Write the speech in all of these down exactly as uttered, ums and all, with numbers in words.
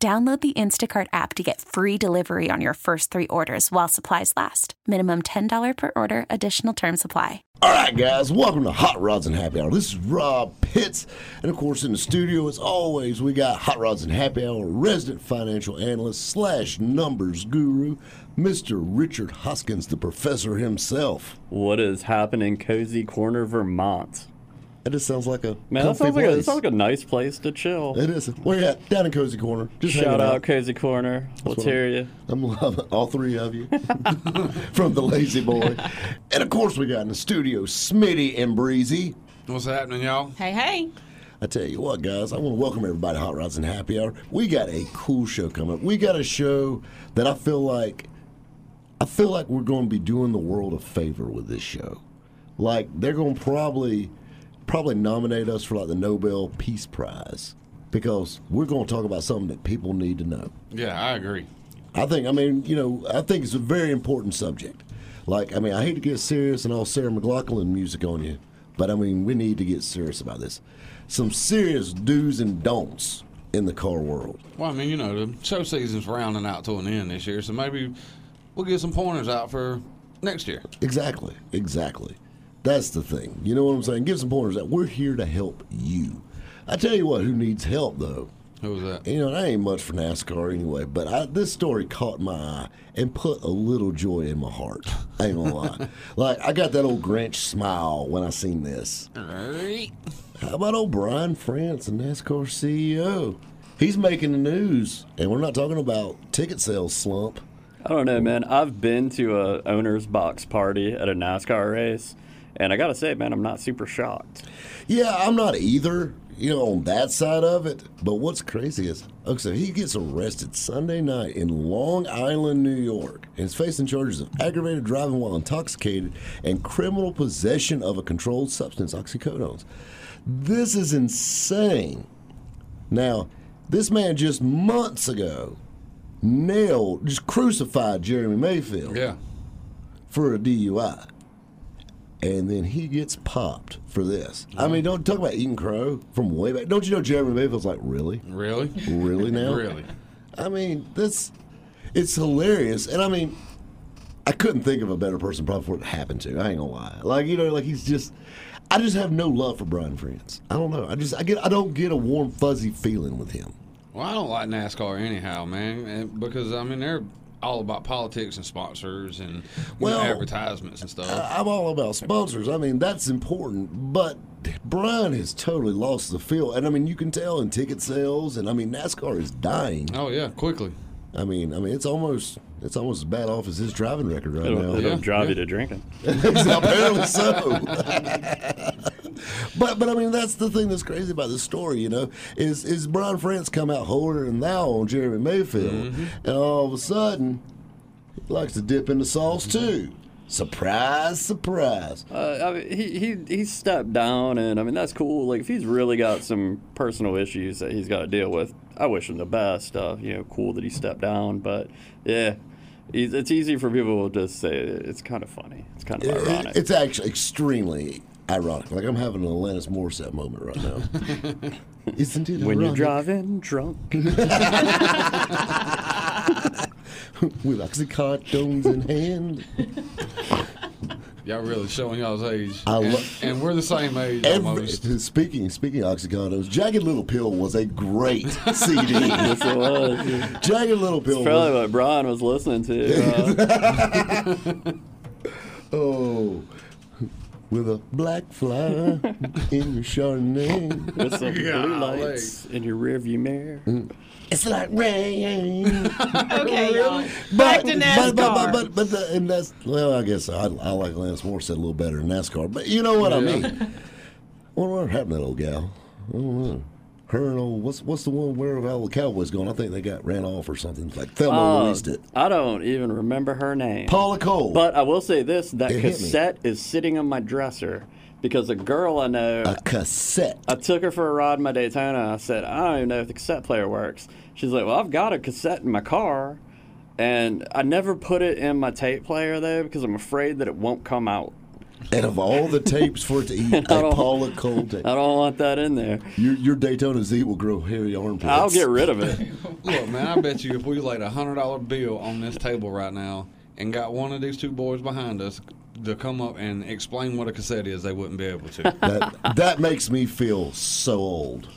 Download the Instacart app to get free delivery on your first three orders while supplies last. Minimum ten dollars per order. Additional terms apply. All right, guys. Welcome to Hot Rods and Happy Hour. This is Rob Pitts. And, of course, in the studio, as always, we got Hot Rods and Happy Hour resident financial analyst slash numbers guru, Mister Richard Hoskins, the professor himself. What is happening, Cozy Corner, Vermont? That just sounds like a man. That sounds like a, that sounds like a nice place to chill. It is. Where you at? Down in Cozy Corner. Just shout out, out Cozy Corner. That's we'll tear you. I'm loving all three of you from the Lazy Boy, and of course we got in the studio Smitty and Breezy. What's happening, y'all? Hey, hey. I tell you what, guys, I want to welcome everybody to Hot Rods and Happy Hour. We got a cool show coming up. We got a show that I feel like I feel like we're going to be doing the world a favor with this show. Like they're going to probably. probably nominate us for like the Nobel Peace Prize because we're going to talk about something that people need to know. Yeah, I agree. I think, I mean, you know, I think it's a very important subject. Like, I mean, I hate to get serious and all Sarah McLachlan music on you, but I mean, we need to get serious about this. Some serious do's and don'ts in the car world. Well, I mean, you know, the show season's rounding out to an end this year, so maybe we'll get some pointers out for next year. Exactly, exactly. That's the thing. You know what I'm saying? Give some pointers that we're here to help you. I tell you what, who needs help, though? Who's that? You know, I ain't much for NASCAR anyway, but I, this story caught my eye and put a little joy in my heart. I ain't gonna lie. Like, I got that old Grinch smile when I seen this. All right. How about old Brian France, the NASCAR C E O? He's making the news, and we're not talking about ticket sales slump. I don't know, man. I've been to a owner's box party at a NASCAR race. And I got to say, man, I'm not super shocked. Yeah, I'm not either, you know, on that side of it. But what's crazy is, okay, so he gets arrested Sunday night in Long Island, New York, and is facing charges of aggravated driving while intoxicated and criminal possession of a controlled substance, oxycodones. This is insane. Now, this man just months ago nailed, just crucified Jeremy Mayfield yeah. for a D U I. And then he gets popped for this. Yeah. I mean, don't talk about eating crow from way back. Don't you know Jeremy Mayfield's like, really? Really? Really now? Really? I mean, that's, it's hilarious. And I mean, I couldn't think of a better person probably for it to happen to. I ain't gonna lie. Like, you know, like he's just, I just have no love for Brian France. I don't know. I just, I get, I don't get a warm, fuzzy feeling with him. Well, I don't like NASCAR anyhow, man, because, I mean, they're all about politics and sponsors and well, know, advertisements and stuff. I'm all about sponsors. I mean, that's important. But Brian has totally lost the field. And, I mean, you can tell in ticket sales. And, I mean, NASCAR is dying. Oh, yeah, quickly. I mean, I mean, it's almost it's almost as bad off as his driving record right it'll, now. It'll yeah, drive yeah. you to drinking. Apparently so. but, but I mean, that's the thing that's crazy about this story, you know, is is Brian France come out holder and thou on Jeremy Mayfield, mm-hmm. and all of a sudden, he likes to dip in the sauce, mm-hmm. too. Surprise, surprise. Uh, I mean, he, he, he stepped down, and, I mean, that's cool. Like, if he's really got some personal issues that he's got to deal with, I wish him the best. Uh, you know, cool that he stepped down. But, yeah, it's easy for people to say it. It's kind of funny. It's kind of it, ironic. It's actually extremely ironic. Like, I'm having an Alanis Morissette moment right now. Isn't it when ironic? You're driving drunk. With oxycondoms in hand. Y'all really showing y'all's age. I lo- and, and we're the same age Every, almost. Speaking, speaking of oxycondoms, Jagged Little Pill was a great C D. Yes, it was. Yeah. Jagged Little Pill. It's probably was, what Brian was listening to. Uh. Oh. With a black fly in your Chardonnay. With some blue lights in your rearview mirror. Mm. It's like rain. Okay, y'all. Back to NASCAR. But, but, but, but, but the, and that's, well, I guess I, I like Lance Morissette a little better than NASCAR. But you know what yeah. I mean. What happened to that old gal? I don't know. Her and old, what's what's the one where all the Cowboys going? I think they got ran off or something. Like Thelma uh, released it. I don't even remember her name. Paula Cole. But I will say this: that it cassette is sitting on my dresser because a girl I know. A cassette. I took her for a ride in my Daytona. I said, I don't even know if the cassette player works. She's like, well, I've got a cassette in my car, and I never put it in my tape player though because I'm afraid that it won't come out. And of all the tapes for it to eat, a Paula Cole tape. I don't want that in there. Your, your Daytona Z will grow hairy armpits. I'll get rid of it. Look, man, I bet you if we laid a one hundred dollar bill on this table right now and got one of these two boys behind us to come up and explain what a cassette is, they wouldn't be able to. That, that makes me feel so old.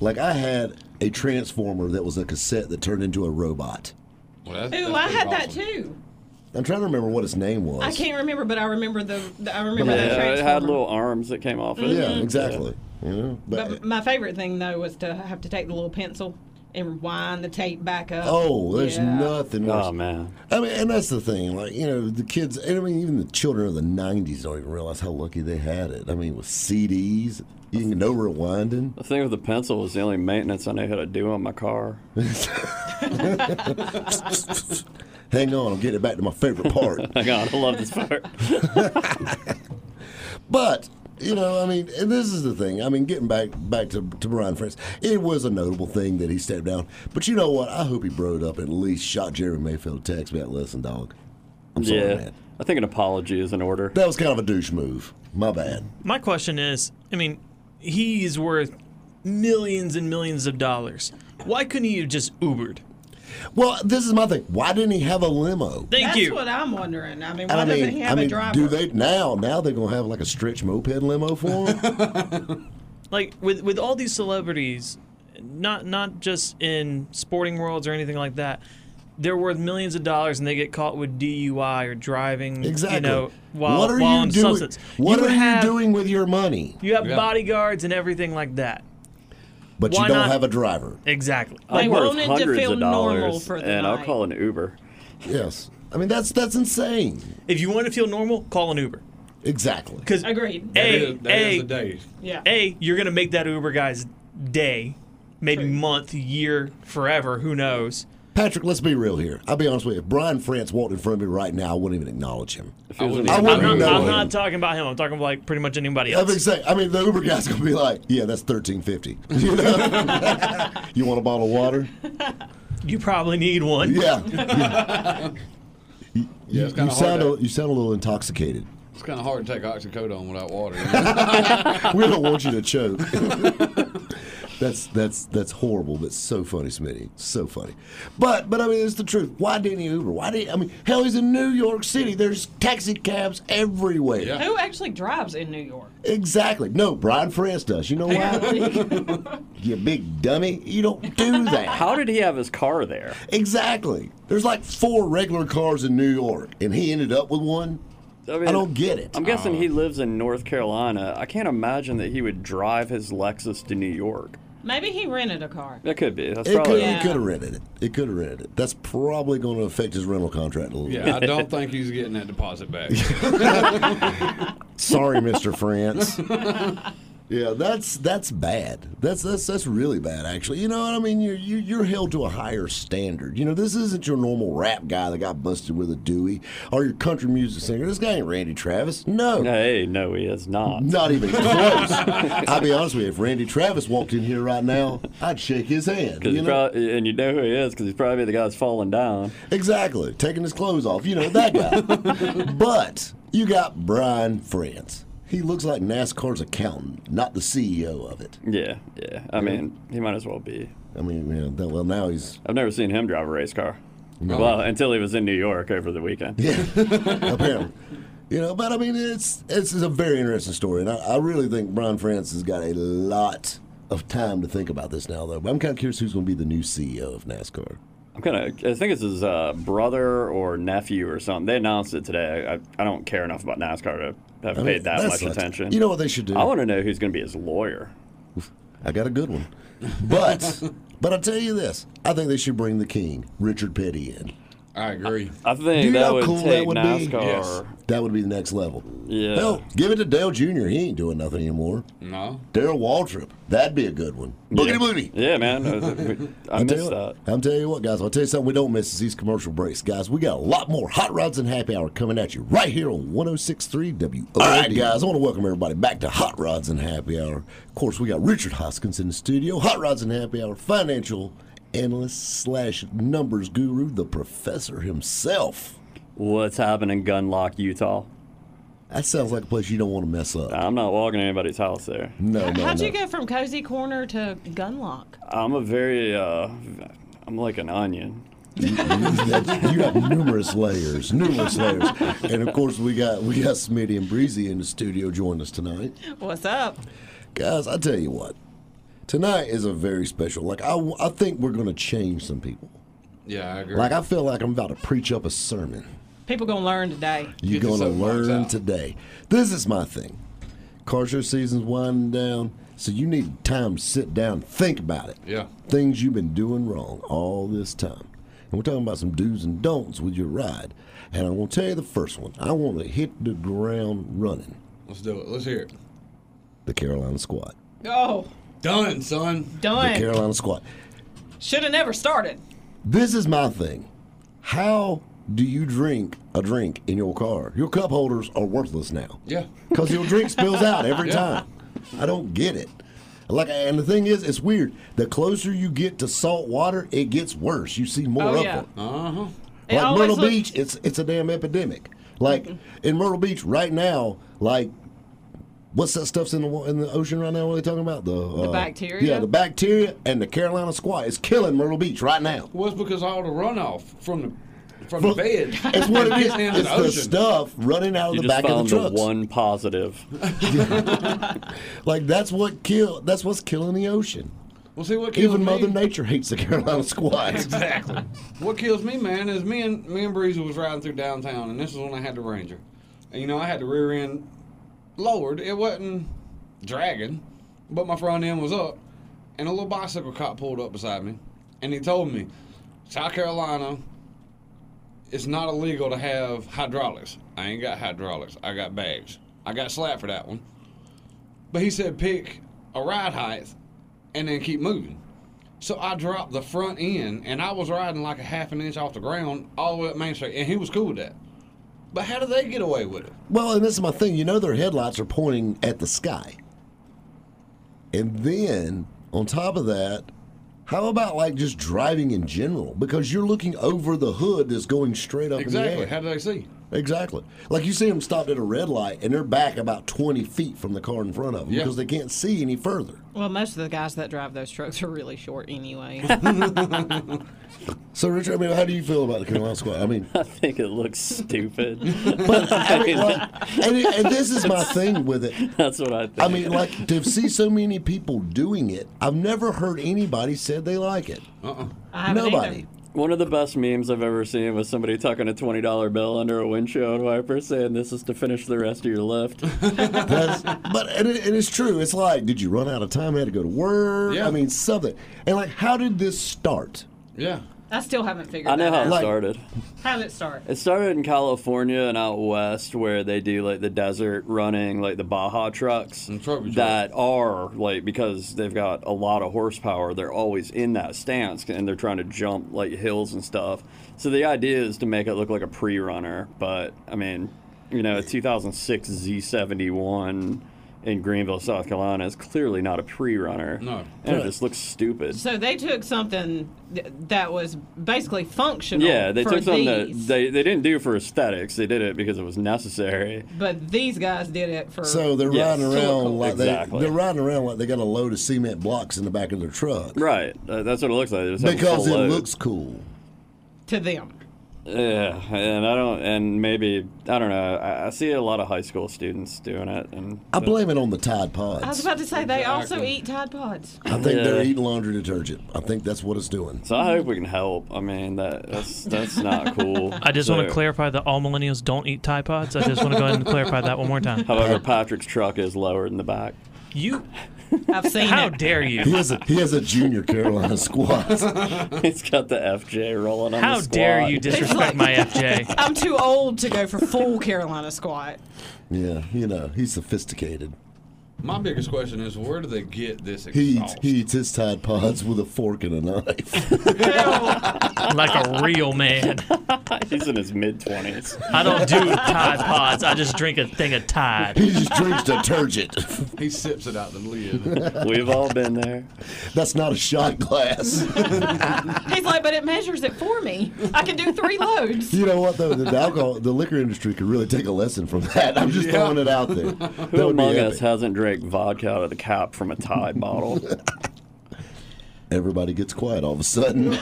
Like, I had a Transformer that was a cassette that turned into a robot. Well, that's, Ooh, that's I had awesome. that, too. I'm trying to remember what its name was. I can't remember, but I remember the, the I remember yeah, that Transformer. It had little arms that came off of mm-hmm. it. Yeah, exactly. Yeah. Yeah, but, but my favorite thing, though, was to have to take the little pencil and wind the tape back up. Oh, there's yeah. nothing worse. Oh, man. I mean, and that's the thing. Like, you know, the kids, and I mean, even the children of the nineties don't even realize how lucky they had it. I mean, with C Ds, you can no rewinding. The thing with the pencil was the only maintenance I knew how to do on my car. Hang on, I'm getting back to my favorite part. Hang on, I love this part. But, you know, I mean, and this is the thing. I mean, getting back back to, to Brian France, it was a notable thing that he stepped down. But you know what? I hope he broed up and at least shot Jeremy Mayfield a text about, listen, dog. I'm sorry, yeah, man. I think an apology is in order. That was kind of a douche move. My bad. My question is, I mean, he is worth millions and millions of dollars. Why couldn't he have just Ubered? Well, this is my thing. Why didn't he have a limo? Thank That's you. That's what I'm wondering. I mean, why I mean, doesn't he have I mean, a driver? Do they now? Now they're gonna have like a stretch moped limo for him. Like with with all these celebrities, not not just in sporting worlds or anything like that. They're worth millions of dollars, and they get caught with D U I or driving. Exactly. You know, while, what are while you on doing? Substance. What you are have, you doing with your money? You have yeah. bodyguards and everything like that. But Why you don't not? have a driver. Exactly. They wanted to feel normal for the and night. I'll call an Uber. Yes. I mean, that's that's insane. If you want to feel normal, call an Uber. Exactly. Agreed. That a, is, that a, is a day. Yeah. A, you're going to make that Uber guy's day, maybe True. month, year, forever. Who knows? Patrick, let's be real here. I'll be honest with you. If Brian France walked in front of me right now, I wouldn't even acknowledge him. I wouldn't I wouldn't I'm, not, I'm not talking about him. I'm talking about like pretty much anybody else. I'm saying, I mean, the Uber guy's going to be like, yeah, that's thirteen fifty. You know? You want a bottle of water? You probably need one. Yeah. yeah. You, yeah, it's you, sound a, you sound a little intoxicated. It's kind of hard to take oxycodone without water. We don't want you to choke. That's that's that's horrible, but so funny, Smitty. So funny. But but I mean, it's the truth. Why didn't he Uber? Why did I mean? Hell, he's in New York City. There's taxi cabs everywhere. Yeah. Who actually drives in New York? Exactly. No, Brian France does. You know why? You big dummy. You don't do that. How did he have his car there? Exactly. There's like four regular cars in New York, and he ended up with one. I mean, I don't get it. I'm guessing oh. he lives in North Carolina. I can't imagine that he would drive his Lexus to New York. Maybe he rented a car. That could be. That's it probably. Could, yeah. He could have rented it. It could have rented it. That's probably going to affect his rental contract a little yeah, bit. Yeah, I don't think he's getting that deposit back. Sorry, Mister France. Yeah, that's that's bad. That's that's that's really bad, actually. You know what I mean? You're you, you're held to a higher standard. You know, this isn't your normal rap guy that got busted with a Dewey or your country music singer. This guy ain't Randy Travis. No. Hey, no, he is not. Not even close. I'll be honest with you. If Randy Travis walked in here right now, I'd shake his hand. You know? Probably, and you know who he is because he's probably the guy that's falling down. Exactly. Taking his clothes off. You know, that guy. But you got Brian France. He looks like NASCAR's accountant, not the C E O of it. Yeah, yeah. I yeah. mean, he might as well be. I mean, yeah, well, now he's... I've never seen him drive a race car. No. Well, until he was in New York over the weekend. Yeah, apparently. You know, but I mean, it's, it's it's a very interesting story, and I, I really think Brian France has got a lot of time to think about this now, though. But I'm kind of curious who's going to be the new C E O of NASCAR. I'm kind of, I think it's his uh, brother or nephew or something. They announced it today. I, I don't care enough about NASCAR to have I mean, paid that much like, attention. You know what they should do? I want to know who's going to be his lawyer. I got a good one. But but I'll tell you this. I think they should bring the king, Richard Petty, in. I agree. I, I think Do you that know how would cool take that would NASCAR. Be? Yes. That would be the next level. Yeah. Hell, give it to Dale Junior He ain't doing nothing anymore. No. Darrell Waltrip. That'd be a good one. Boogie yeah. Boogie. Yeah, man. I missed that. I'm telling you what, guys. I'll tell you something we don't miss is these commercial breaks. Guys, we got a lot more Hot Rods and Happy Hour coming at you right here on one oh six point three W O R D. All right, guys. I want to welcome everybody back to Hot Rods and Happy Hour. Of course, we got Richard Hoskins in the studio. Hot Rods and Happy Hour, financial analyst slash numbers guru, the professor himself. What's happening in Gunlock, Utah? That sounds like a place you don't want to mess up. I'm not walking to anybody's house there. No, no, How'd no. you go from Cozy Corner to Gunlock? I'm a very, uh, I'm like an onion. you, you have numerous layers, numerous layers. And, of course, we got we got Smitty and Breezy in the studio joining us tonight. What's up? Guys, I tell you what. Tonight is a very special. Like, I, I think we're going to change some people. Yeah, I agree. Like, I feel like I'm about to preach up a sermon. People going to learn today. You're going to learn today. This is my thing. Car show season's winding down, so you need time to sit down and think about it. Yeah. Things you've been doing wrong all this time. And we're talking about some do's and don'ts with your ride. And I'm going to tell you the first one. I want to hit the ground running. Let's do it. Let's hear it. The Carolina squat. Oh. Done, son. Done. The Carolina squat. Should have never started. This is my thing. How do you drink a drink in your car? Your cup holders are worthless now. Yeah. Because your drink spills out every yeah. time. I don't get it. Like, and the thing is, it's weird. The closer you get to salt water, it gets worse. You see more oh, of yeah. it. Uh-huh. Like it Myrtle looks- Beach, it's it's a damn epidemic. Like, mm-hmm. in Myrtle Beach right now, like, what's that stuff's in the in the ocean right now? What are they talking about? The, uh, the bacteria? Yeah, the bacteria and the Carolina squat is killing Myrtle Beach right now. Well, it's because of all the runoff from the from well, the bed. It's what it is. It's the, the ocean. stuff running out of you the back of the trucks. You just found one positive. Yeah. Like, that's what kill. That's what's killing the ocean. Well, see, what kills Even me? Mother Nature hates the Carolina squat. Exactly. What kills me, man, is me and, me and Breezy was riding through downtown, and this is when I had the Ranger. And, you know, I had the rear end lowered. It wasn't dragging, but my front end was up, and a little bicycle cop pulled up beside me, and he told me, South Carolina, it's not illegal to have hydraulics. I ain't got hydraulics. I got bags. I got slapped for that one. But he said pick a ride height and then keep moving. So I dropped the front end, and I was riding like a half an inch off the ground all the way up Main Street, and he was cool with that. But how do they get away with it? Well, and this is my thing. You know their headlights are pointing at the sky. And then, on top of that, how about, like, just driving in general? Because you're looking over the hood that's going straight up exactly. in the air. How do they see? Exactly. Like, you see them stopped at a red light, and they're back about twenty feet from the car in front of them yeah. because they can't see any further. Well, most of the guys that drive those trucks are really short anyway. So, Richard, I mean, how do you feel about the Carolina squat? I mean, I think it looks stupid. But, I mean, like, and, it, and this is my thing with it. That's what I think. I mean, like, to see so many people doing it, I've never heard anybody said they like it. Uh-uh. I haven't Nobody. Either. One of the best memes I've ever seen was somebody tucking a twenty dollar bill under a windshield wiper saying, this is to finish the rest of your lift. That's, but and it, and it's true. It's like, did you run out of time? I had to go to work? Yeah. I mean, something. And, like, how did this start? Yeah. I still haven't figured out. I know how out. it like, started. How did it start? It started in California and out west where they do, like, the desert running, like, the Baja trucks that are, like, because they've got a lot of horsepower, they're always in that stance, and they're trying to jump, like, hills and stuff. So the idea is to make it look like a pre-runner, but, I mean, you know, a two thousand six Z seventy-one in Greenville, South Carolina, is clearly not a pre-runner. No. And it just looks stupid. So they took something th- that was basically functional. Yeah, they for took something these. that they, they didn't do for aesthetics. They did it because it was necessary. But these guys did it for So they're yes, riding around typical. like exactly. they, they're riding around like they got a load of cement blocks in the back of their truck. Right. Uh, that's what it looks like. Because it load. looks cool to them. Yeah, and I don't, and maybe, I don't know, I, I see a lot of high school students doing it. And I blame it on the Tide Pods. I was about to say, exactly. they also eat Tide Pods. I think yeah. they're eating laundry detergent. I think that's what it's doing. So I hope we can help. I mean, that that's, that's not cool. I just so. want to clarify that all millennials don't eat Tide Pods. I just want to go ahead and clarify that one more time. However, Patrick's truck is lowered in the back. You I've seen How it. How dare you? He has, a, he has a junior Carolina squad. He's got the F J rolling on How the squad. How dare you disrespect like, my F J? I'm too old to go for full Carolina squad. Yeah, you know, he's sophisticated. My biggest question is, where do they get this exhaust? He, he eats his Tide Pods with a fork and a knife. Like a real man. He's in his mid-twenties. I don't do Tide Pods. I just drink a thing of Tide. He just drinks detergent. He sips it out the lid. We've all been there. That's not a shot glass. He's like, but it measures it for me. I can do three loads. You know what, though? The alcohol, the liquor industry could really take a lesson from that. I'm just yeah. throwing it out there. Who among us hasn't drank vodka out of the cap from a Tide bottle? Everybody gets quiet all of a sudden.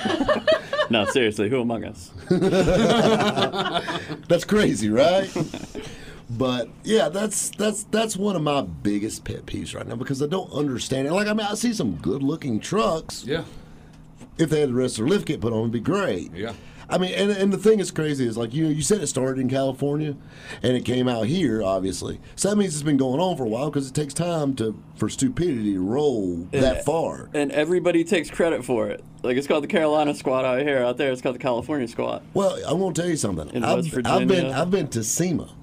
No, seriously, who among us? That's crazy, right? But yeah, that's that's that's one of my biggest pet peeves right now, because I don't understand it. Like, I mean, I see some good-looking trucks. Yeah. If they had the rest of their lift kit put on, it'd be great. Yeah. I mean, and, and the thing that's crazy is, like, you know, you said it started in California, and it came out here, obviously. So that means it's been going on for a while, because it takes time to for stupidity to roll and, that far. And everybody takes credit for it. Like, it's called the Carolina squad out here. Out there, it's called the California squad. Well, I'm going to tell you something. In I've, West Virginia. I've been, I've been to SEMA,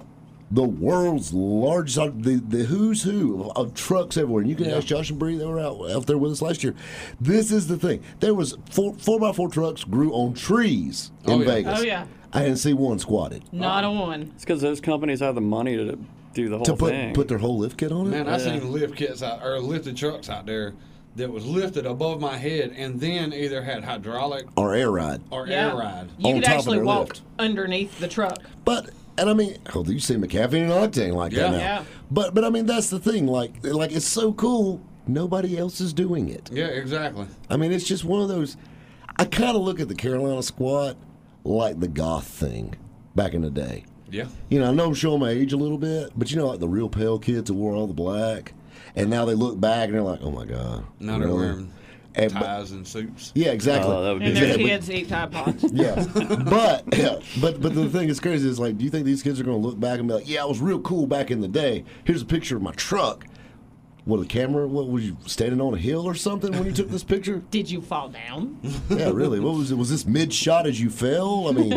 the world's largest, the, the who's who of, of trucks everywhere. And you can yeah. ask Josh and Bree, they were out, out there with us last year. This is the thing. There was four, four by four trucks grew on trees in oh, yeah. Vegas. Oh, yeah. I didn't see one squatted. Not oh. a one. It's because those companies have the money to do the whole to put, thing. To put their whole lift kit on it? Man, I yeah. seen lift kits out, or lifted trucks out there that was lifted above my head and then either had hydraulic. Or air ride. Or yeah. air ride. You on could top actually of walk lift. Underneath the truck. But... And I mean, oh, you see McCaffrey and Octane like yeah. that now. Yeah. But but I mean, that's the thing. Like like it's so cool. Nobody else is doing it. Yeah, exactly. I mean, it's just one of those. I kind of look at the Carolina squad like the goth thing back in the day. Yeah. You know, I know I'm showing my age a little bit, but you know, like the real pale kids who wore all the black, and now they look back and they're like, oh my god, not really? Wearing and, ties but, and suits. Yeah, exactly. Oh, and their exactly. kids eat Tide Pods. Yeah, but yeah, but but the thing that's crazy is, like, do you think these kids are going to look back and be like, "Yeah, I was real cool back in the day. Here's a picture of my truck." What, a camera? What, were you standing on a hill or something when you took this picture? Did you fall down? Yeah, really. What was it? Was this mid-shot as you fell? I mean,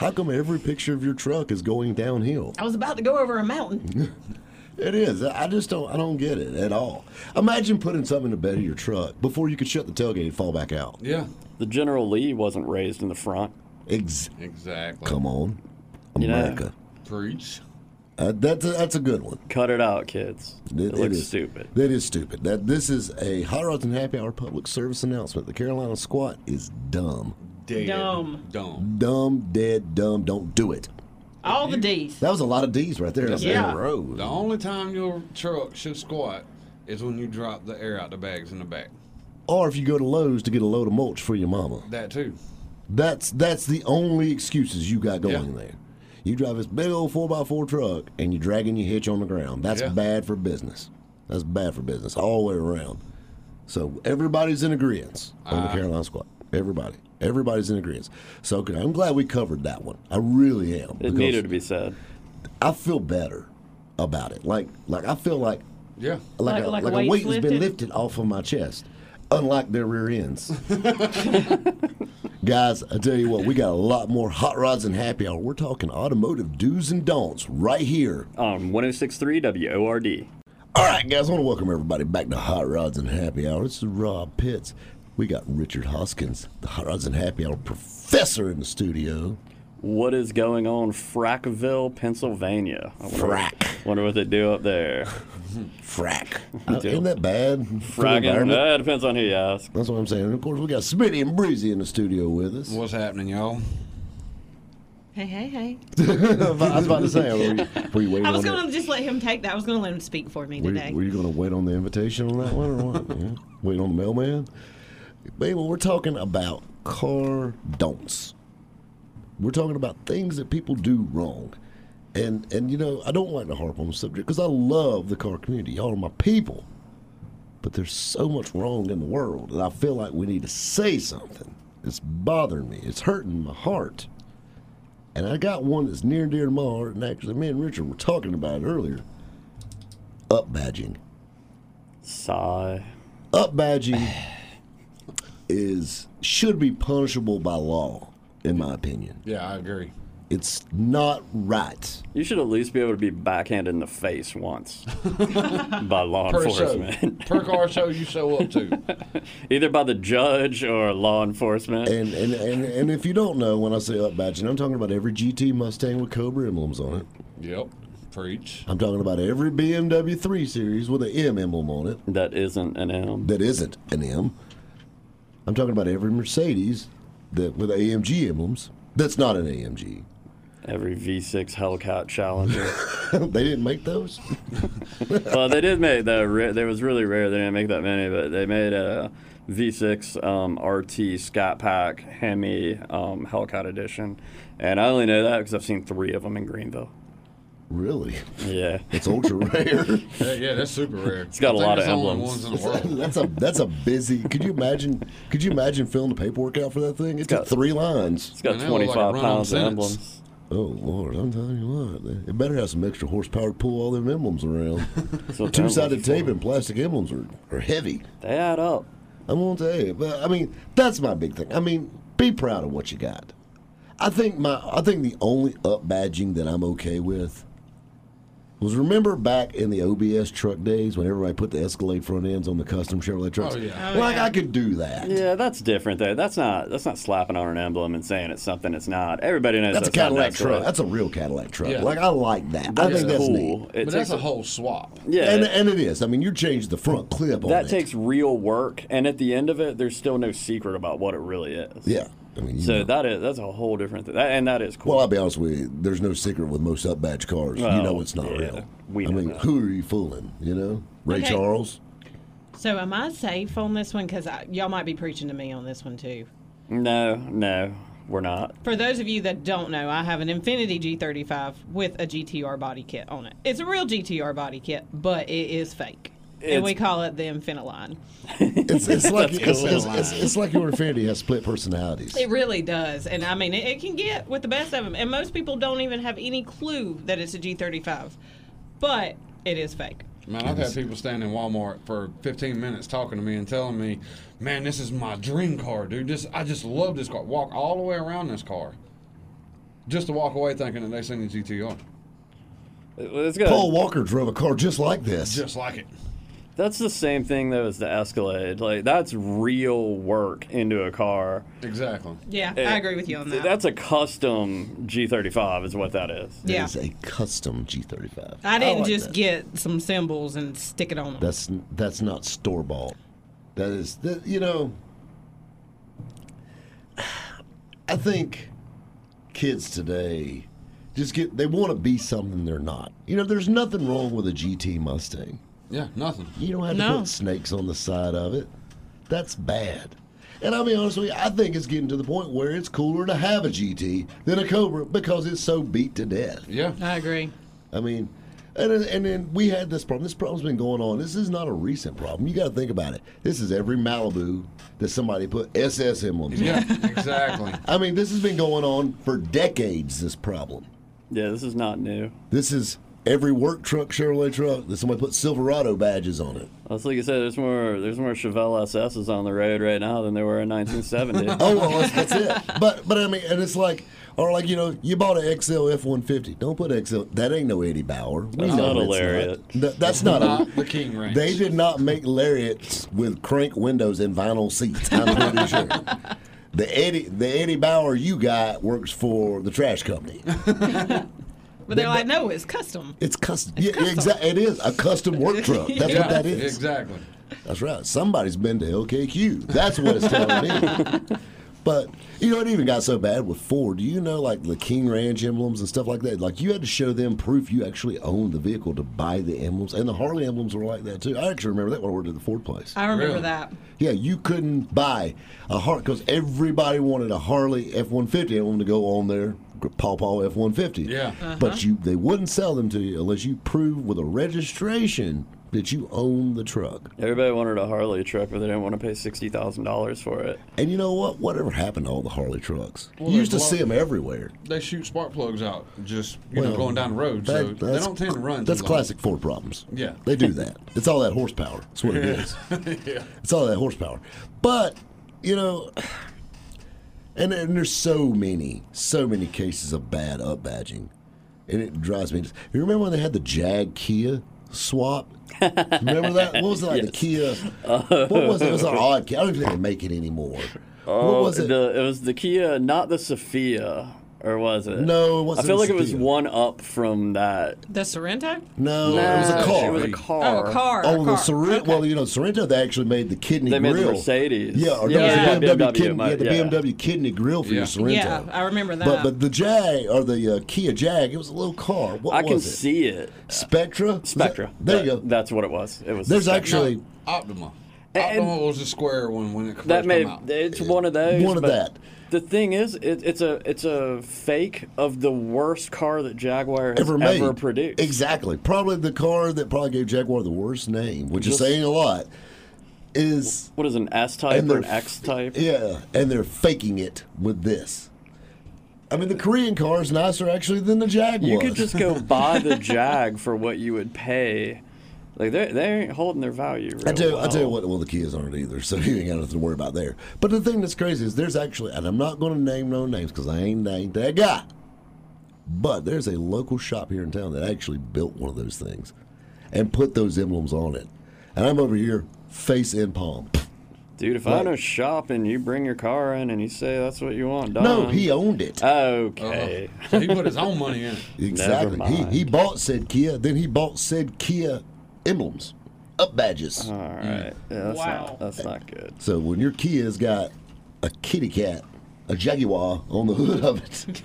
how come every picture of your truck is going downhill? I was about to go over a mountain. It is. I just don't. I don't get it at all. Imagine putting something in the bed of your truck before you could shut the tailgate and fall back out. Yeah. The General Lee wasn't raised in the front. Ex- exactly. Come on, America. You know, preach. Uh, that's a, that's a good one. Cut it out, kids. It, it, it looks is. stupid. It is stupid. That this is a Hot Rods and Happy Hour public service announcement. The Carolina squat is dumb. Dead. Dumb. Dumb. Dumb. Dead. Dumb. Don't do it. All the D's. That was a lot of D's right there. Yeah. The road. The only time your truck should squat is when you drop the air out the bags in the back. Or if you go to Lowe's to get a load of mulch for your mama. That too. That's that's the only excuses you got going yeah. there. You drive this big old four by four truck and you're dragging your hitch on the ground. That's yeah. bad for business. That's bad for business all the way around. So everybody's in agreement on the uh, Carolina squat. Everybody. Everybody's in agreement. So okay, I'm glad we covered that one. I really am. It needed to be said. I feel better about it. Like, like I feel like, yeah, like, like, a, like, like a weight lifted. has been lifted off of my chest. Unlike their rear ends. Guys, I tell you what, we got a lot more Hot Rods and Happy Hour. We're talking automotive do's and don'ts right here on one oh six point three W O R D. All right, guys, I want to welcome everybody back to Hot Rods and Happy Hour. This is Rob Pitts. We got Richard Hoskins, the Hot Rods and Happy Hour professor, in the studio. What is going on, Frackville, Pennsylvania? I wonder, Frack. Wonder what they do up there. Frack. Uh, isn't that bad? Fracking. That depends on who you ask. That's what I'm saying. And of course, we got Smitty and Breezy in the studio with us. What's happening, y'all? Hey, hey, hey. I was about to say, were you, were you waiting I was going to just let him take that. I was going to let him speak for me were today. You, were you going to wait on the invitation on that one or what? Yeah. Wait on the mailman? Baby, we're talking about car don'ts. We're talking about things that people do wrong. And, and you know, I don't like to harp on the subject because I love the car community. Y'all are my people. But there's so much wrong in the world, and I feel like we need to say something. It's bothering me. It's hurting my heart. And I got one that's near and dear to my heart, and actually me and Richard were talking about it earlier. Up badging. Sigh. Up badging is should be punishable by law, in my opinion. Yeah, I agree. It's not right. You should at least be able to be backhanded in the face once by law per enforcement. Show. Per car show you show up to. Either by the judge or law enforcement. And and, and and if you don't know, when I say up badging, I'm talking about every G T Mustang with Cobra emblems on it. Yep. Preach. I'm talking about every B M W three Series with an M emblem on it. That isn't an M. That isn't an M. I'm talking about every Mercedes that with A M G emblems. That's not an A M G. Every V six Hellcat Challenger. They didn't make those? Well, they did make that. They was really rare. They didn't make that many, but they made a V six um, R T Scat Pack Hemi um, Hellcat Edition. And I only know that because I've seen three of them in Greenville. Really? Yeah. It's ultra rare. yeah, yeah, that's super rare. It's got I a lot of emblems. Ones in the world. that's a that's a busy. Could you imagine? Could you imagine filling the paperwork out for that thing? It's, it's got, got three lines. It's got twenty-five like pounds of emblems. Oh Lord, I'm telling you what. It better have some extra horsepower to pull all them emblems around. Two-sided tape and plastic emblems are, are heavy. They add up. I'm gonna tell you, but I mean, that's my big thing. I mean, be proud of what you got. I think my I think the only up badging that I'm okay with. Was remember back in the O B S truck days when everybody put the Escalade front ends on the custom Chevrolet trucks? Oh, yeah. Oh, like, yeah. I could do that. Yeah, that's different, though. That's not that's not slapping on an emblem and saying it's something it's not. Everybody knows that's, that's a Cadillac not truck. That's a real Cadillac truck. Yeah. Like, I like that. That's I think that's cool. Neat. It but that's a, a whole swap. Yeah. And, and it is. I mean, you change the front clip on that it. That takes real work, and at the end of it, there's still no secret about what it really is. Yeah. I mean, so know. that is that's a whole different thing, that, and that is cool. Well, I'll be honest with you. There's no secret with most up badge cars. Well, you know it's not yeah, real. We I mean, know. Who are you fooling? You know, Ray okay. Charles. So am I safe on this one? Because y'all might be preaching to me on this one too. No, no, we're not. For those of you that don't know, I have an Infiniti G thirty-five with a G T R body kit on it. It's a real G T R body kit, but it is fake. And it's, we call it the Infiniline. It's, it's, like, cool. it's, it's, it's, it's like your Infinity has split personalities. It really does. And, I mean, it, it can get with the best of them. And most people don't even have any clue that it's a G thirty-five. But it is fake. Man, I've had people stand in Walmart for fifteen minutes talking to me and telling me, man, this is my dream car, dude. This, I just love this car. Walk all the way around this car just to walk away thinking that they seen the G T R. It's got Paul Walker drove a car just like this. Just like it. That's the same thing, though, as the Escalade. Like, that's real work into a car. Exactly. Yeah, it, I agree with you on that. That's a custom G thirty-five is what that is. Yeah. That is a custom G thirty-five. I didn't I like just that. Get some symbols and stick it on them. That's, that's not store-bought. That is, that, you know, I think kids today just get, they want to be something they're not. You know, there's nothing wrong with a G T Mustang. Yeah, nothing. You don't have to no. put snakes on the side of it. That's bad. And I'll be honest with you, I think it's getting to the point where it's cooler to have a G T than a Cobra because it's so beat to death. Yeah, I agree. I mean, and and then we had this problem. This problem's been going on. This is not a recent problem. You got to think about it. This is every Malibu that somebody put S S emblems in. Yeah, exactly. I mean, this has been going on for decades, this problem. Yeah, this is not new. This is... Every work truck, Chevrolet truck, that somebody put Silverado badges on it. Well, it's like you said, there's more there's more Chevelle S Ss on the road right now than there were in nineteen seventy. Oh, well, that's, that's it. But, but I mean, and it's like, or like, you know, you bought an X L F one fifty. Don't put X L. That ain't no Eddie Bauer. We that's know not a Lariat. Not, that, that's not, not a... the King Ranch. They did not make Lariats with crank windows and vinyl seats. I'm pretty sure. The Eddie, the Eddie Bauer you got works for the trash company. But they're like, no, it's custom. It's custom. It's yeah, custom. Exactly. It is a custom work truck. That's yeah, what that is. Exactly. That's right. Somebody's been to L K Q. That's what it's telling me. But, you know, it even got so bad with Ford. You know, like the King Ranch emblems and stuff like that. Like, you had to show them proof you actually owned the vehicle to buy the emblems. And the Harley emblems were like that, too. I actually remember that when I worked at the Ford place. I remember really? that. Yeah, you couldn't buy a Harley because everybody wanted a Harley F one fifty emblem to go on there. Paw Paw F one fifty. Yeah. Uh-huh. But you they wouldn't sell them to you unless you proved with a registration that you own the truck. Everybody wanted a Harley truck, but they didn't want to pay sixty thousand dollars for it. And you know what? Whatever happened to all the Harley trucks? Well, you used to see them everywhere. They shoot spark plugs out just you well, know, going down the road, that, so they don't tend to run. That's classic Ford problems. Yeah. They do that. It's all that horsepower. That's what it is. Yeah. It's all that horsepower. But, you know... And, and there's so many, so many cases of bad up-badging. And it drives me. You remember when they had the Jag Kia swap? Remember that? What was it like, yes. the Kia? Uh, what was it? It was an odd Kia. I don't think they make it anymore. Oh, what was it? The, it was the Kia, not the Sophia. Or was it? No, it wasn't. I feel like Sophia. It was one up from that. The Sorento? No, no, it was a car. It was a car. Oh, a car. Oh, a car. The Sorento. Okay. Well, you know, Sorento, they actually made the kidney grill. They made grill. The Mercedes. Yeah, or yeah. The yeah. B M W, B M W kidney, might, yeah, the B M W yeah. kidney grill for yeah. your Sorento. Yeah, I remember that. But, but the Jag, or the uh, Kia Jag, it was a little car. What I was it? I can see it. Spectra? Spectra. That, there that, you go. That's what it was. It was. There's Spectra. Actually... No. Optima. Optima was a square one when it first that made, came out. It's one of those. One of that. The thing is, it, it's a it's a fake of the worst car that Jaguar has ever, ever produced. Exactly. Probably the car that probably gave Jaguar the worst name, which Just, is saying a lot, is... What is an S-type or an X-type? Yeah, and they're faking it with this. I mean, the Korean car is nicer, actually, than the Jag was. You could just go buy the Jag for what you would pay... Like, they they ain't holding their value real I tell, well. I tell you what, well, the Kias aren't either, so you ain't got nothing to worry about there. But the thing that's crazy is there's actually, and I'm not going to name no names because I ain't, I ain't that guy, but there's a local shop here in town that actually built one of those things and put those emblems on it. And I'm over here, face in palm. Dude, if right. I know shop and you bring your car in and you say that's what you want, done. No, he owned it. Okay. Uh-oh. So he put his own money in. Exactly. He, he bought said Kia, then he bought said Kia emblems, up badges. All right. Yeah, that's wow. Not, that's not good. So when your Kia's got a kitty cat, a Jaguar on the hood of it.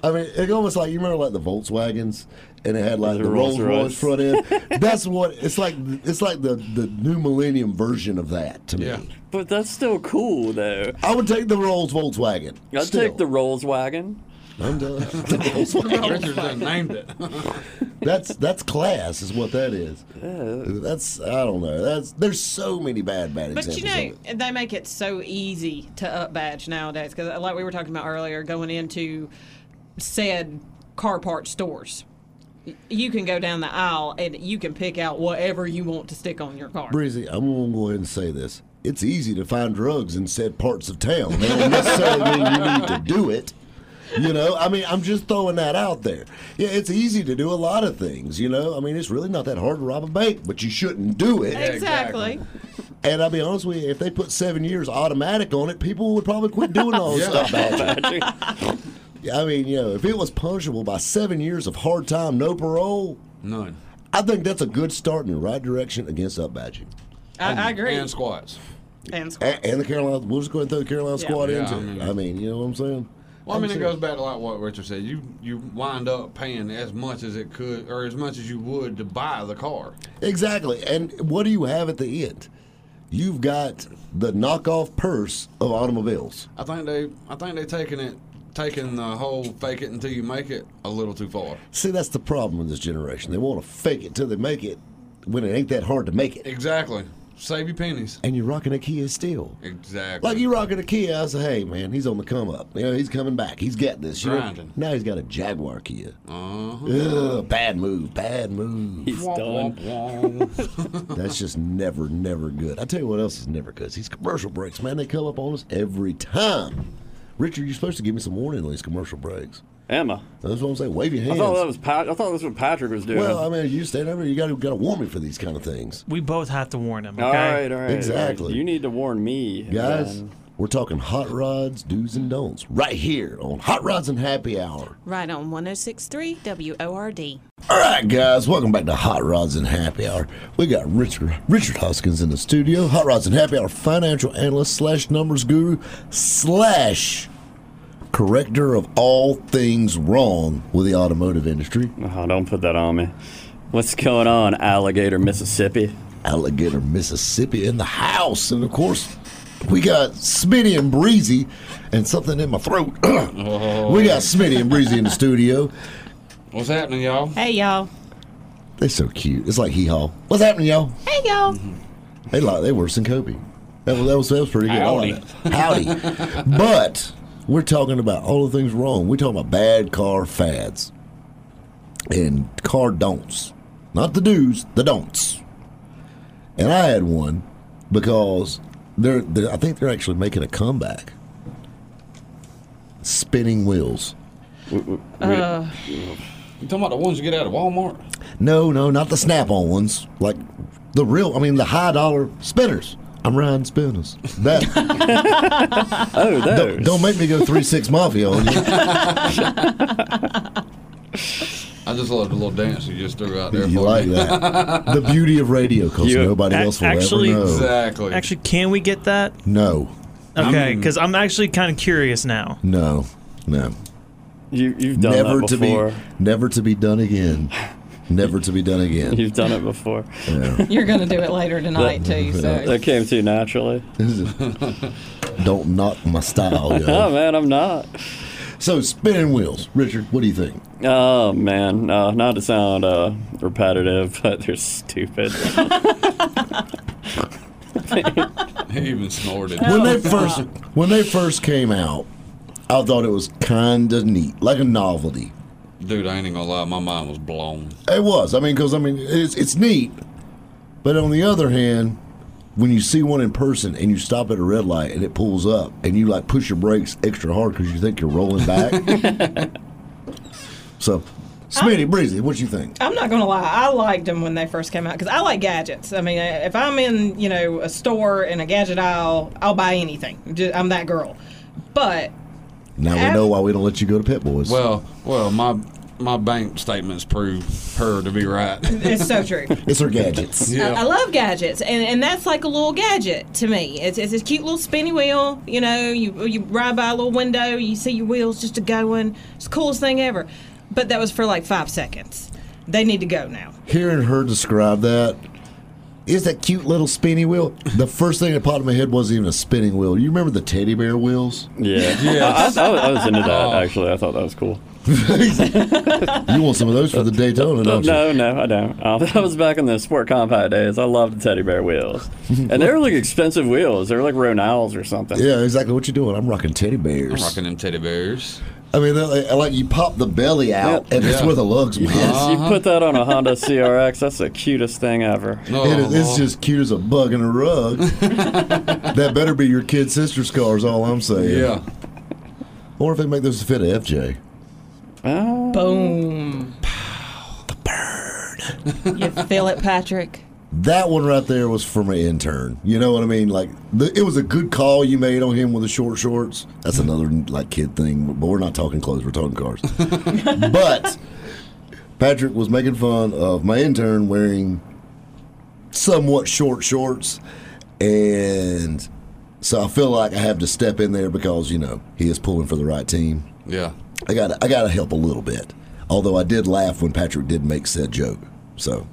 I mean, it's almost like, you remember like the Volkswagens, and it had like the, the Rolls Royce front end. That's what it's like. It's like the, the new millennium version of that to yeah. me. But that's still cool though. I would take the Rolls Volkswagen. I'd still. take the Rolls wagon. I'm done. Richard named it. That's that's class, is what that is. Yeah. That's I don't know. That's there's so many bad bad but examples. But you know, they make it so easy to up badge nowadays because, like we were talking about earlier, going into said car part stores, you can go down the aisle and you can pick out whatever you want to stick on your car. Breezy, I'm gonna go ahead and say this. It's easy to find drugs in said parts of town. They don't necessarily mean you need to do it. You know, I mean, I'm just throwing that out there. Yeah, it's easy to do a lot of things, you know. I mean, it's really not that hard to rob a bank, but you shouldn't do it. Exactly. And I'll be honest with you, if they put seven years automatic on it, people would probably quit doing all this yeah. stuff. I mean, you know, if it was punishable by seven years of hard time, no parole. None. I think that's a good start in the right direction against up-badging. I, and, I agree. And squats. And squats. And, and the Carolina, we'll just go ahead and throw the Carolina yeah. squad yeah, into I mean, it. I mean, you know what I'm saying? Well, I mean, it goes back to like what Richard said. You you wind up paying as much as it could, or as much as you would to buy the car. Exactly. And what do you have at the end? You've got the knockoff purse of automobiles. I think they I think they taking it taking the whole fake it until you make it a little too far. See, that's the problem with this generation. They want to fake it till they make it, when it ain't that hard to make it. Exactly. Save your pennies. And you're rocking a Kia still. Exactly. Like you're rocking a Kia. I say, hey, man, he's on the come up. You know, he's coming back. He's got this. Grinding. Now he's got a Jaguar Kia. Uh-huh. Ugh, bad move. Bad move. He's done. That's just never, never good. I tell you what else is never good. These commercial breaks, man, they come up on us every time. Richard, you're supposed to give me some warning on these commercial breaks. Emma. That's what I'm saying. Wave your hands. I thought that was Pat- I thought that's what Patrick was doing. Well, I mean, you stand over. You got to got to warn me for these kind of things. We both have to warn him. Okay? All right, all right. Exactly. All right. You need to warn me, guys. Then. We're talking hot rods, do's and don'ts, right here on Hot Rods and Happy Hour. Right on one oh six point three W O R D. All right, guys, welcome back to Hot Rods and Happy Hour. We got Richard Richard Hoskins in the studio. Hot Rods and Happy Hour financial analyst slash numbers guru slash. Corrector of all things wrong with the automotive industry. Oh, don't put that on me. What's going on, Alligator, Mississippi? Alligator, Mississippi in the house. And, of course, we got Smitty and Breezy and something in my throat. Oh. We got Smitty and Breezy in the studio. What's happening, y'all? Hey, y'all. They're so cute. It's like hee haw. What's happening, y'all? Hey, y'all. Mm-hmm. They like they worse than Kobe. That was that was, that was pretty good. Howdy. I like that. Howdy. But we're talking about all the things wrong. We're talking about bad car fads and car don'ts. Not the do's, the don'ts. And I had one because they're, they're I think they're actually making a comeback. Spinning wheels. Uh, you talking about the ones you get out of Walmart? No, no, not the snap-on ones. Like the real, I mean, the high-dollar spinners. I'm Ryan Spinners. That. Oh, those. Don't, don't make me go three six Mafia on you. I just love the little dance you just threw out there. You for like me. That. The beauty of radio, because yeah. nobody a- else will actually, ever know. Exactly. Actually, can we get that? No. Okay, because I'm actually kind of curious now. No, no. You, you've done never that before. To be, never to be done again. Never to be done again. You've done it before. Yeah. You're going to do it later tonight, too. So. That came too naturally. Don't knock my style, yo. Oh, man, I'm not. So, spinning wheels. Richard, what do you think? Oh, man. Uh, not to sound uh, repetitive, but they're stupid. He even snorted. When they first, when they first came out, I thought it was kind of neat, like a novelty. Dude, I ain't gonna lie, my mind was blown. It was. I mean, because I mean, it's it's neat, but on the other hand, when you see one in person and you stop at a red light and it pulls up and you like push your brakes extra hard because you think you're rolling back. So. Smitty, Breezy, what you think? I'm not going to lie. I liked them when they first came out because I like gadgets. I mean, if I'm in, you know, a store in a gadget aisle, I'll buy anything. I'm that girl. But now we know why we don't let you go to Pit Boys. Well, well, my my bank statements prove her to be right. It's so true. It's her gadgets. Yeah. I, I love gadgets, and, and that's like a little gadget to me. It's it's a cute little spinny wheel. You know, you you ride by a little window, you see your wheels just a going. It's the coolest thing ever. But that was for like five seconds. They need to go now. Hearing her describe that, is that cute little spinny wheel? The first thing that popped in my head wasn't even a spinning wheel. You remember the teddy bear wheels? Yeah. yeah. I, I, I was into that, actually. I thought that was cool. You want some of those for the Daytona, don't you? No, no, I don't. Uh, that was back in the Sport Compact days. I loved the teddy bear wheels. And they were like expensive wheels. They were like Ronals or something. Yeah, exactly. What you doing? I'm rocking teddy bears. I'm rocking them teddy bears. I mean, like, like you pop the belly out, yeah. and it's yeah. where the lugs went. Uh-huh. You put that on a Honda C R X, that's the cutest thing ever. Oh. It is, it's just cute as a bug in a rug. That better be your kid sister's car is all I'm saying. Yeah. Or if they make this fit a F J. Oh. Boom. Pow. The bird. You feel it, Patrick? That one right there was from an intern. You know what I mean? Like, the, it was a good call you made on him with the short shorts. That's another, like, kid thing. But we're not talking clothes. We're talking cars. But Patrick was making fun of my intern wearing somewhat short shorts. And so I feel like I have to step in there because, you know, he is pulling for the right team. Yeah. I got I got to help a little bit. Although I did laugh when Patrick did make said joke. So.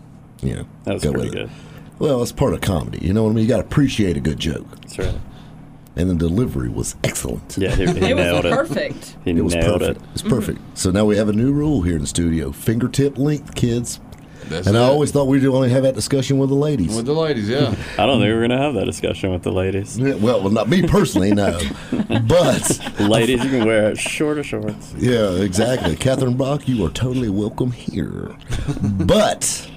You know, that was go pretty good. Well, it's part of comedy. You know what I mean? You got to appreciate a good joke. That's right. And the delivery was excellent. Yeah, he, he it nailed was it. Perfect. He it was nailed perfect. It. It's perfect. Mm-hmm. So now we have a new rule here in the studio: fingertip length, kids. That's and it. I always thought we'd only have that discussion with the ladies. With the ladies, yeah. I don't think we're gonna have that discussion with the ladies. Yeah, well, not me personally, no. But ladies, you can wear shorter shorts. Yeah, exactly. Catherine Bach, you are totally welcome here. But.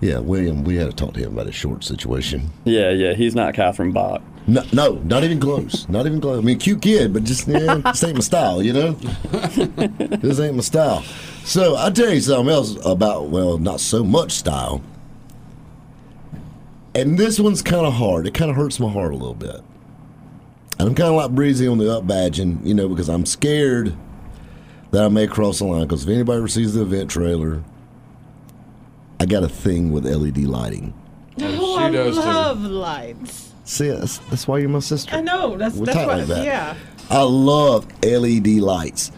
Yeah, William, we had to talk to him about his short situation. Yeah, yeah, he's not Catherine Bach. No, no, not even close. Not even close. I mean, cute kid, but just, yeah, this ain't my style, you know? This ain't my style. So, I'll tell you something else about, well, not so much style. And this one's kind of hard. It kind of hurts my heart a little bit. And I'm kind of like Breezy on the up badging, you know, because I'm scared that I may cross the line. Because if anybody receives the event trailer... I got a thing with L E D lighting. Oh, I love too. Lights. See, that's, that's why you're my sister. I know. That's We're that's tight why, like that. Yeah. I love L E D lights,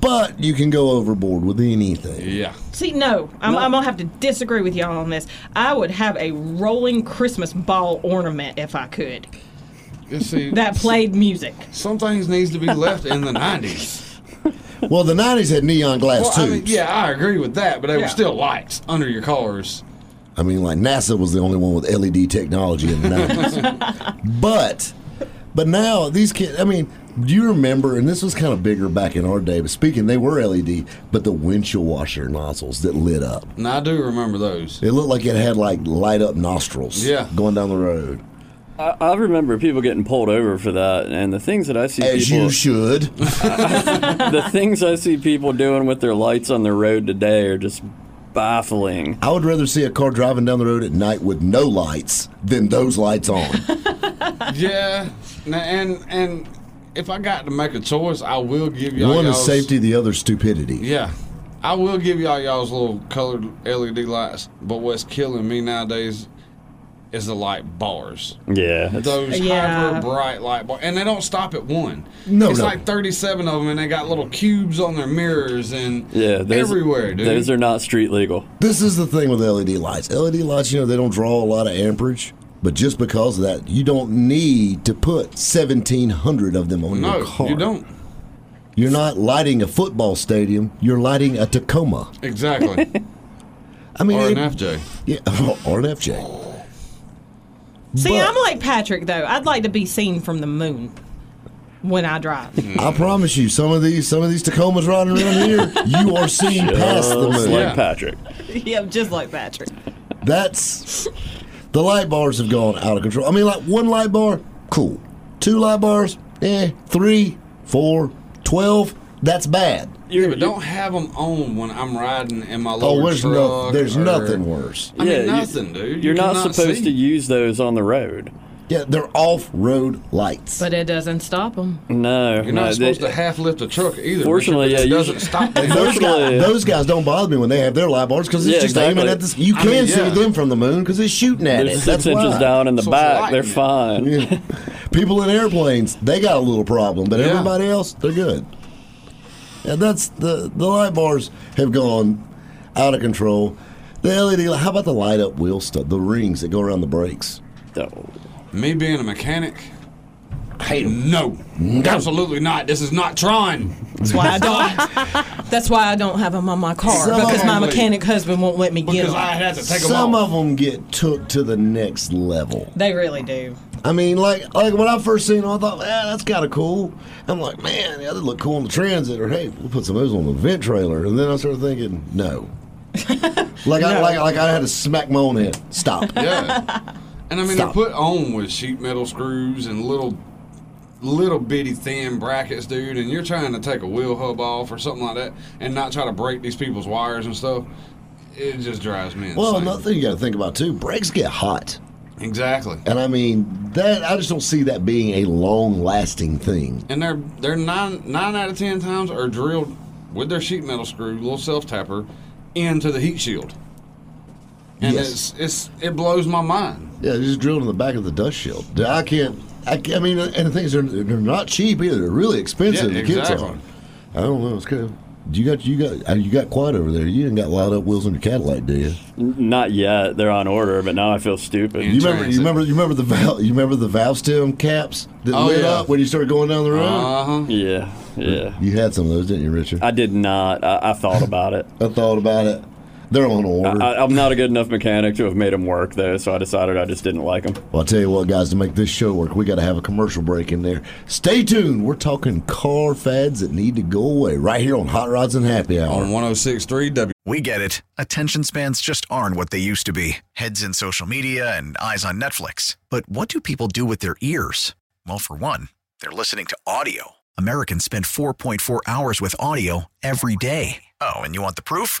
but you can go overboard with anything. Yeah. See, no, I'm, no. I'm gonna have to disagree with y'all on this. I would have a rolling Christmas ball ornament if I could. See, that played music. Some things needs to be left in the nineties. Well, the nineties had neon glass well, tubes. I mean, yeah, I agree with that, but they yeah. were still lights under your cars. I mean, like, NASA was the only one with L E D technology in the nineties. but, but now, these kids, I mean, do you remember, and this was kind of bigger back in our day, but speaking, they were L E D, but the windshield washer nozzles that lit up. And I do remember those. It looked like it had, like, light-up nostrils yeah. going down the road. I, I remember people getting pulled over for that, and the things that I see As people... As you should. I, I, the things I see people doing with their lights on the road today are just... baffling. I would rather see a car driving down the road at night with no lights than those lights on. yeah, and and if I got to make a choice, I will give y'all one is safety, the other stupidity. Yeah, I will give y'all y'all's little colored L E D lights. But what's killing me nowadays is the light bars. Yeah, those yeah. hyper bright light bars, and they don't stop at one. No, it's no. like thirty-seven of them, and they got little cubes on their mirrors and yeah, those, everywhere. Dude, those are not street legal. This is the thing with L E D lights. L E D lights, you know, they don't draw a lot of amperage, but just because of that, you don't need to put seventeen hundred of them on no, your car. You don't. You're not lighting a football stadium. You're lighting a Tacoma. Exactly. I mean, or an it, F J. Yeah, or an F J. See, but, I'm like Patrick, though. I'd like to be seen from the moon when I drive. I promise you, some of these some of these Tacomas riding around here, you are seen just past the moon. Just like yeah. Patrick. Yeah, just like Patrick. That's... The light bars have gone out of control. I mean, like, one light bar, cool. Two light bars, eh. Three, four, twelve, that's bad. Yeah, but don't have them on when I'm riding in my lower oh, there's truck. No, there's or, nothing worse. I yeah, mean, nothing, dude. You're you not supposed see. to use those on the road. Yeah, they're off-road lights. But it doesn't stop them. No. You're not no, supposed they, to half-lift a truck either. Fortunately, yeah. It doesn't you, stop them. Those guys, those guys don't bother me when they have their light bars because it's yeah, just exactly. aiming at this. You I can mean, yeah. see them from the moon because it's shooting at there's it. That's six inches down in the so back. They're fine. Yeah. People in airplanes, they got a little problem, but yeah. everybody else, they're good. Yeah, that's the, the light bars have gone out of control. The L E D, how about the light up wheel stuff? The rings that go around the brakes. Oh. Me being a mechanic, I hate them. No, no, absolutely not. This is not Tron. That's why I don't. That's why I don't have them on my car some because my mechanic husband won't let me get them. Because I had to take them off. Some of them get took to the next level. They really do. I mean, like, like when I first seen them, I thought, ah, that's kind of cool. I'm like, man, yeah, they look cool on the Transit, or hey, we'll put some of those on the vent trailer. And then I started thinking, no, like no. I like like I had to smack my own head. Stop. Yeah. And I mean, Stop. they're put on with sheet metal screws and little, little bitty thin brackets, dude. And you're trying to take a wheel hub off or something like that, and not try to break these people's wires and stuff. It just drives me insane. Well, another thing you got to think about too: brakes get hot. Exactly. And I mean, that I just don't see that being a long-lasting thing. And they're they're nine nine out of ten times are drilled with their sheet metal screw, little self-tapper, into the heat shield. And yes. it's, it's it blows my mind. Yeah, they're just drilled in the back of the dust shield. I can't, I, can't, I mean, and the things, they're, they're not cheap either. They're really expensive, yeah, the exactly. kids are. I don't know, it's kind of... You got you got you got quiet over there. You ain't got loud up wheels on your Cadillac, do you? Not yet. They're on order, but now I feel stupid. You remember you remember you remember the valve you remember the valve stem caps that oh, lit yeah. up when you started going down the road? Uh huh. Yeah, yeah. You had some of those, didn't you, Richard? I did not. I, I thought about it. I thought about it. They're on order. I, I'm not a good enough mechanic to have made them work, though, so I decided I just didn't like them. Well, I'll tell you what, guys, to make this show work, we got to have a commercial break in there. Stay tuned. We're talking car fads that need to go away right here on Hot Rods and Happy Hour. On one oh six point three W. We get it. Attention spans just aren't what they used to be. Heads in social media and eyes on Netflix. But what do people do with their ears? Well, for one, they're listening to audio. Americans spend four point four hours with audio every day. Oh, and you want the proof?